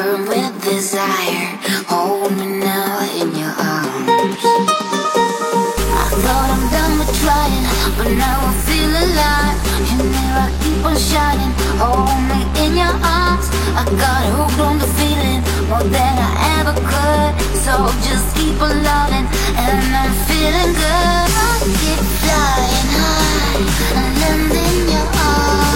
overwhelmed with desire. Hold me now in your arms. I thought I'm done with trying, but now I feel alive. And there I keep on shining. Hold me in your arms. I got hooked on the feeling more than I ever could. So just keep on loving, and I'm feeling good. I keep flying high and land in your arms.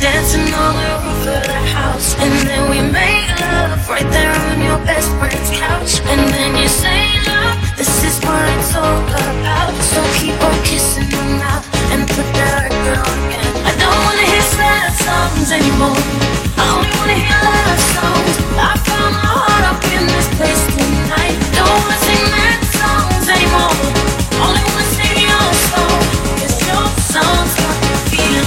dancing all over the house. And then we made love right there on your best friend's couch. And then you say, love, this is what it's all about. So keep on kissing my mouth and put that girl again. I don't wanna hear sad songs anymore, I only wanna hear love songs. I found my heart up in this place tonight. Don't wanna sing mad songs anymore, only wanna sing your song. Cause your song's got me feeling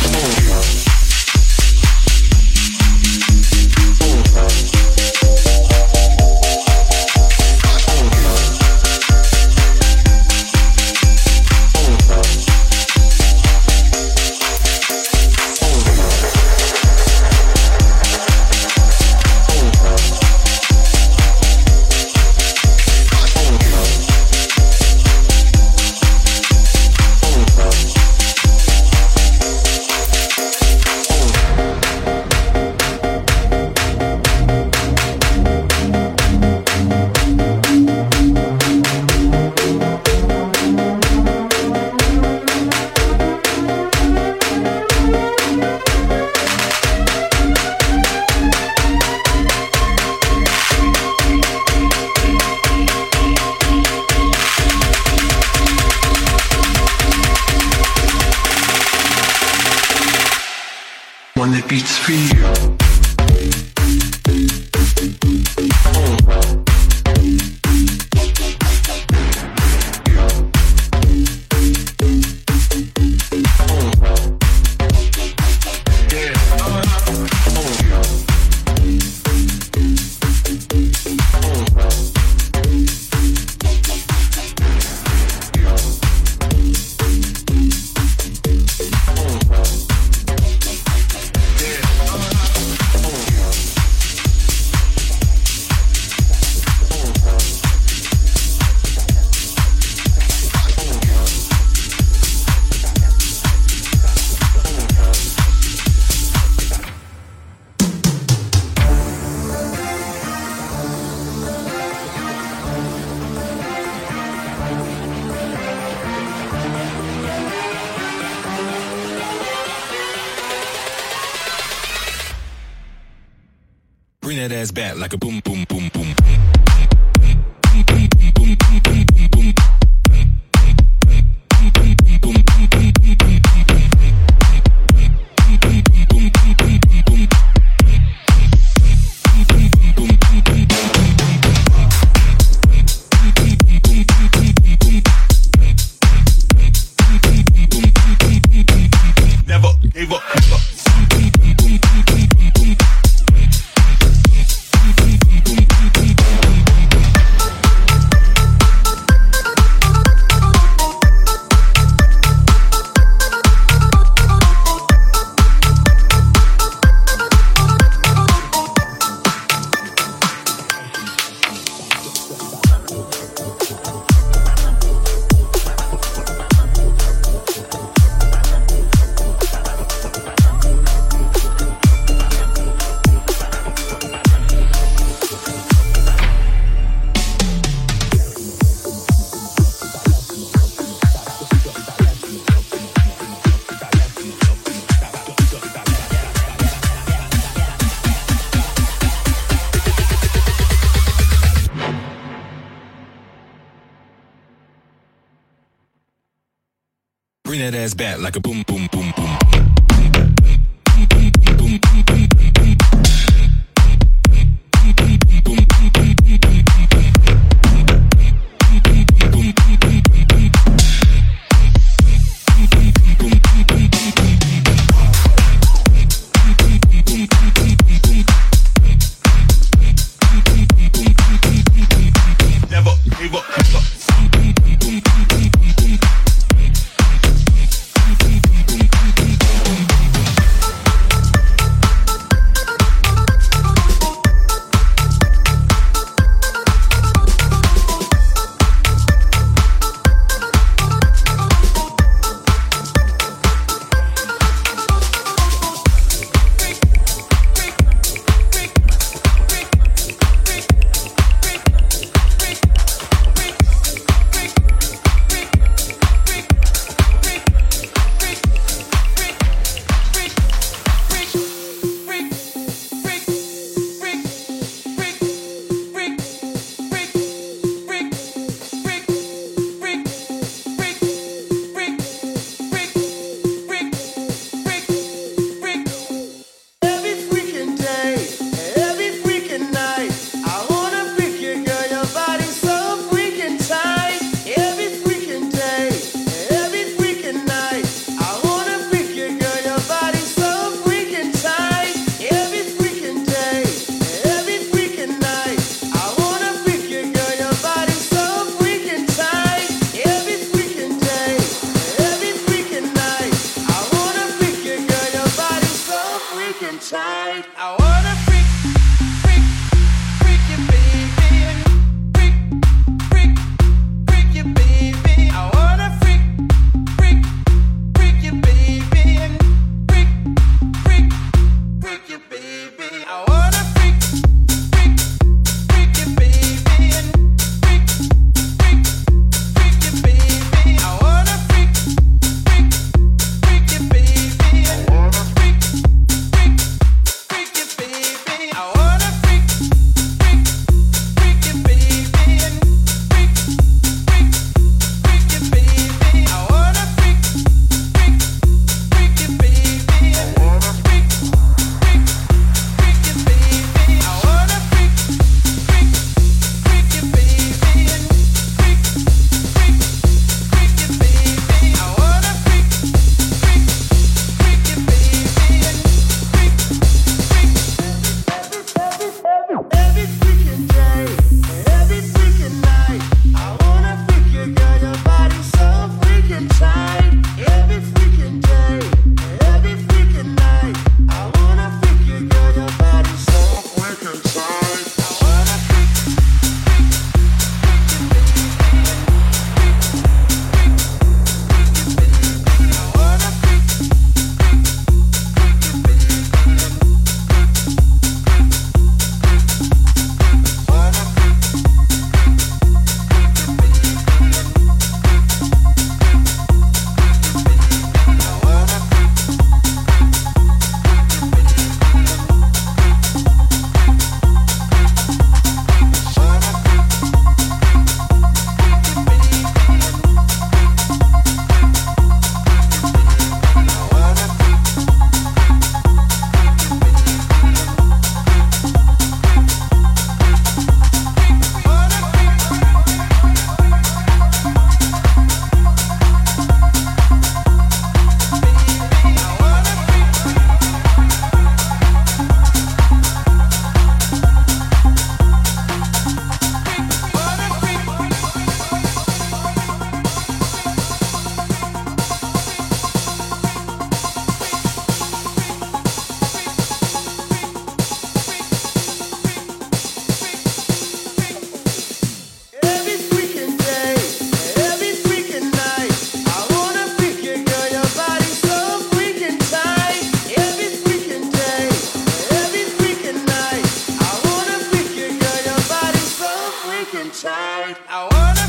ass back like a boom boom boom boom. Bring that ass back like a boom boom boom boom. inside. I wanna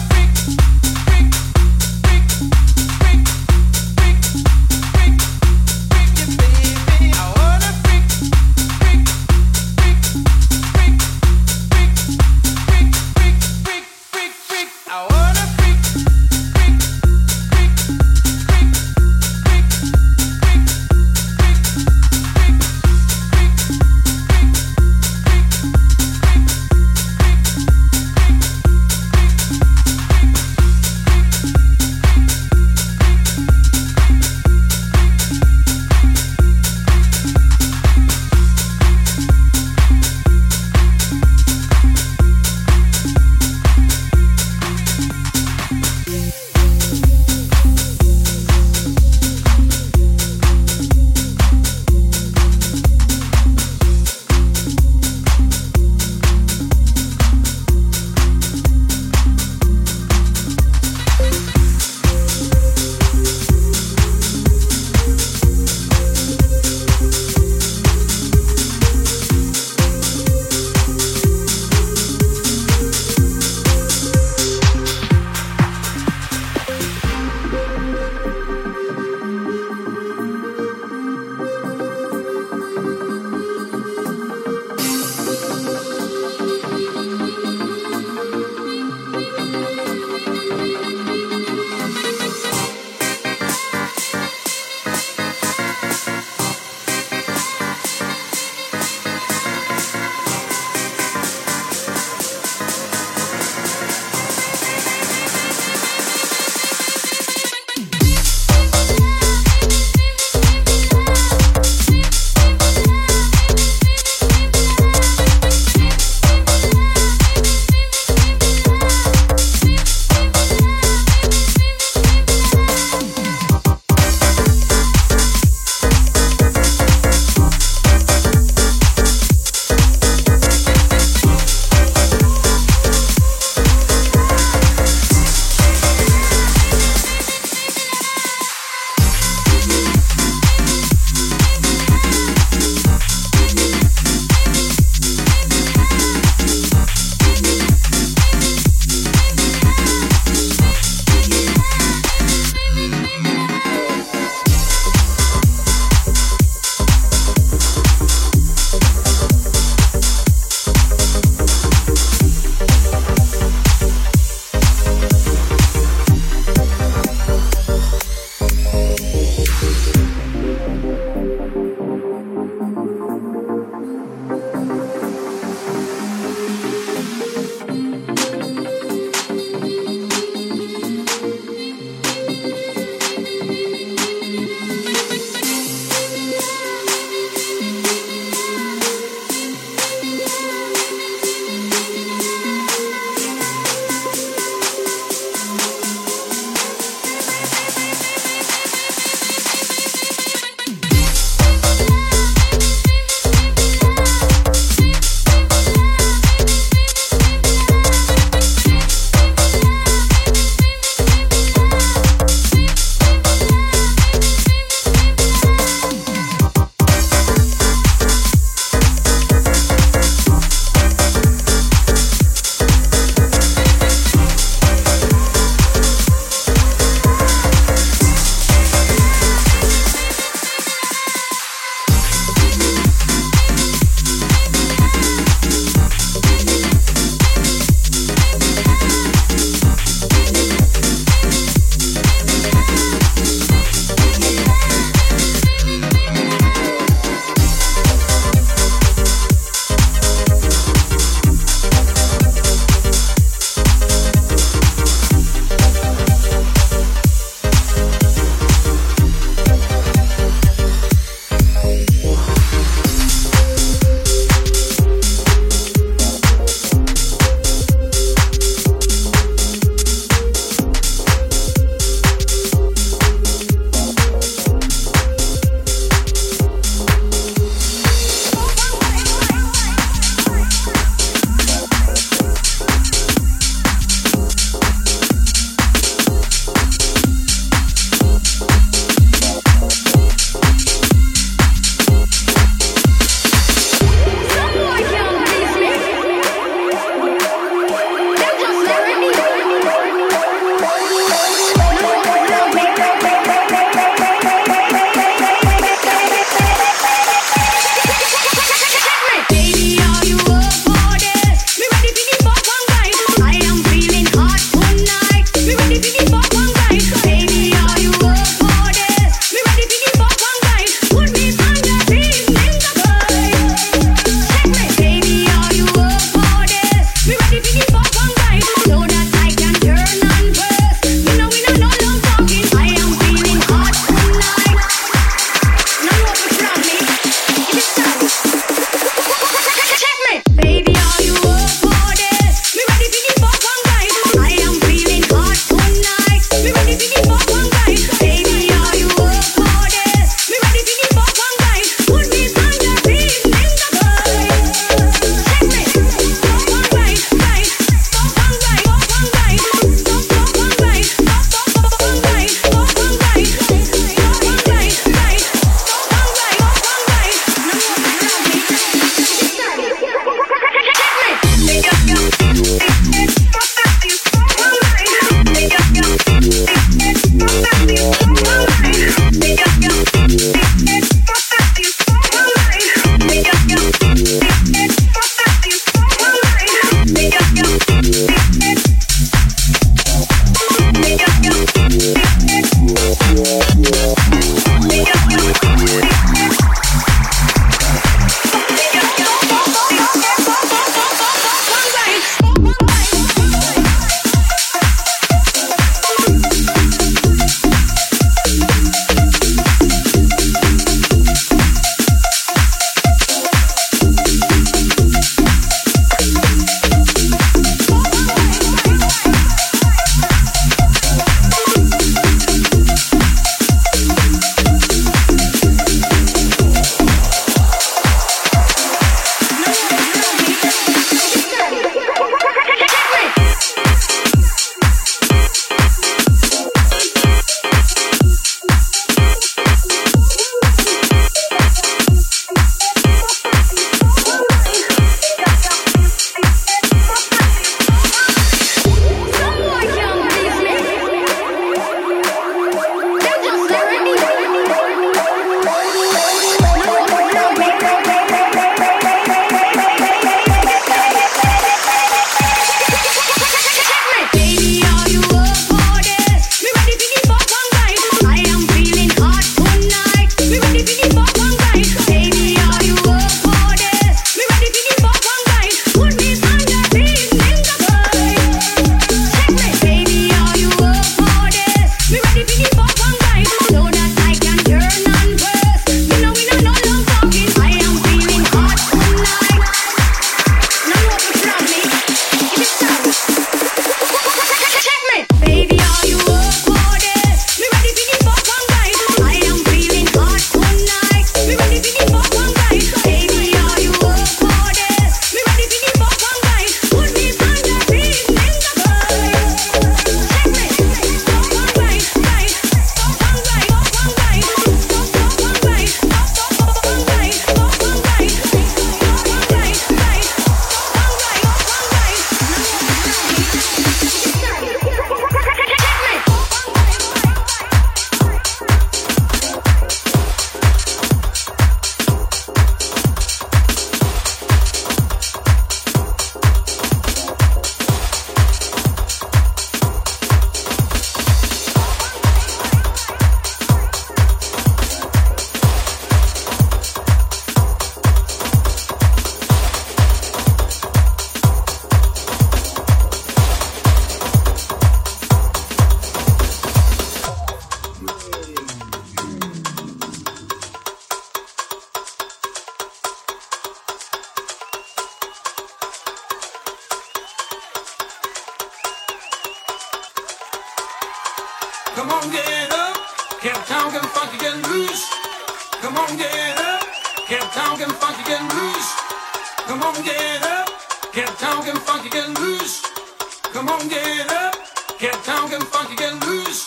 Come on, get up. Camp Town can funky and blues. Come on, get up. Camp Town can funky and blues. Come on, get up. Camp Town can funky and blues. Come on, get up. Camp Town can funky and blues.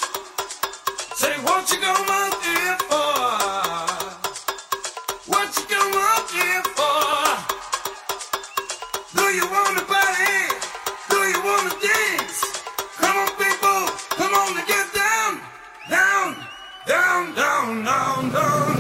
Say what you gonna do for? What you gonna do for? Do you wanna party? Do you wanna dance? Come on, people, come on and get down, down, down, down, down, down.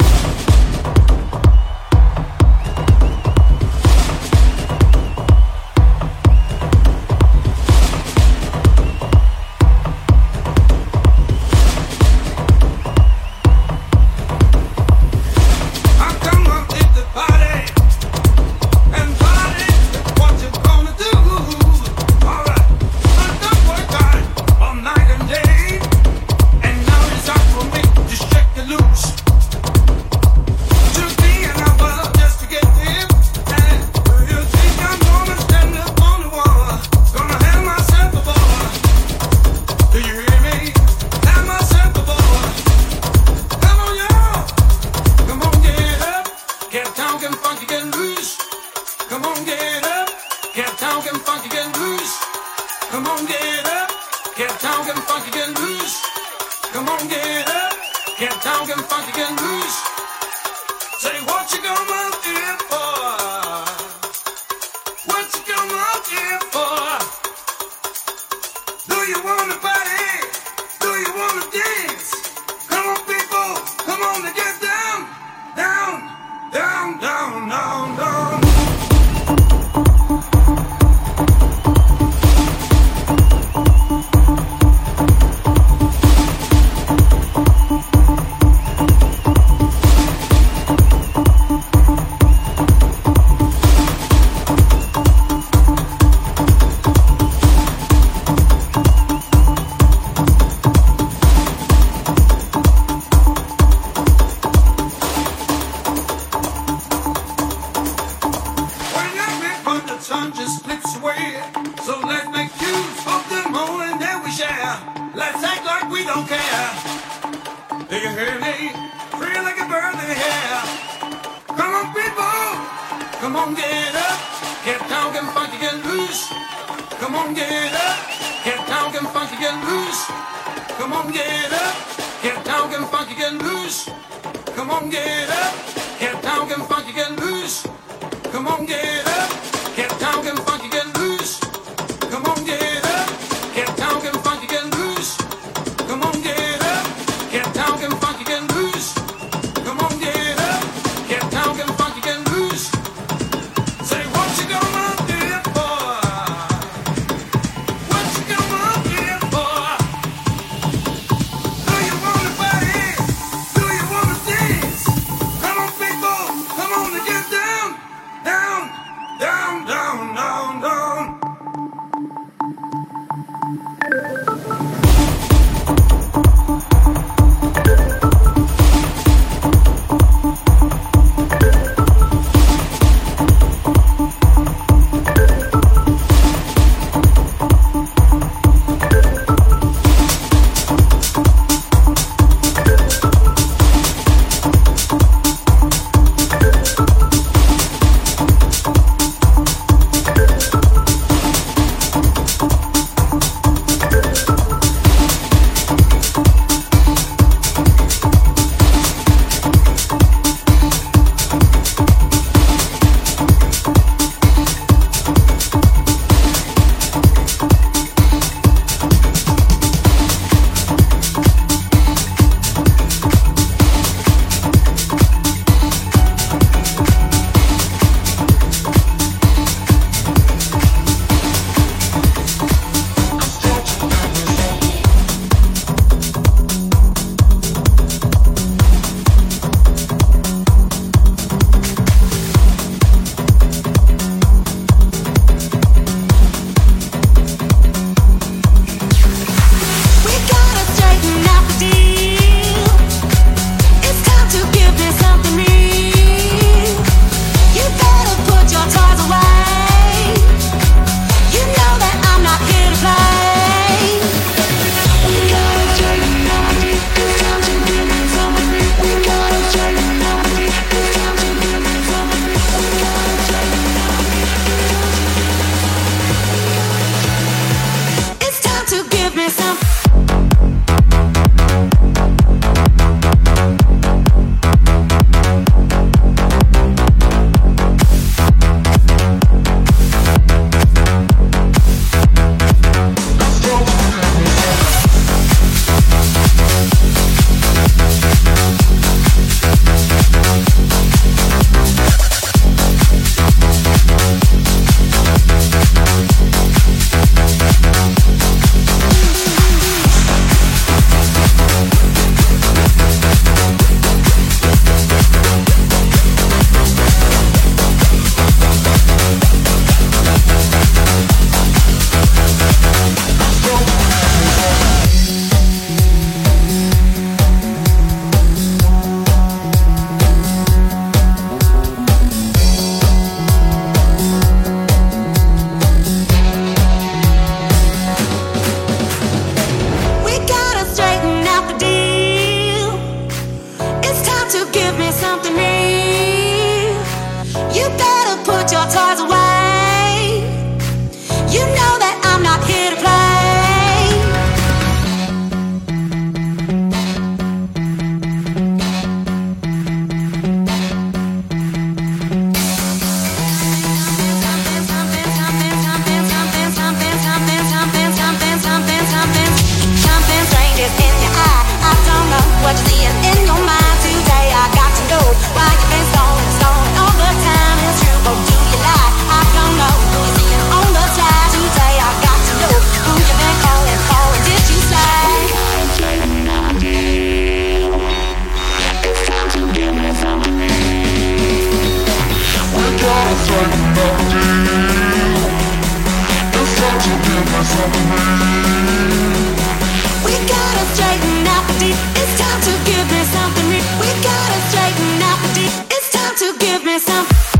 Down, down, down, down. It's time to give me some.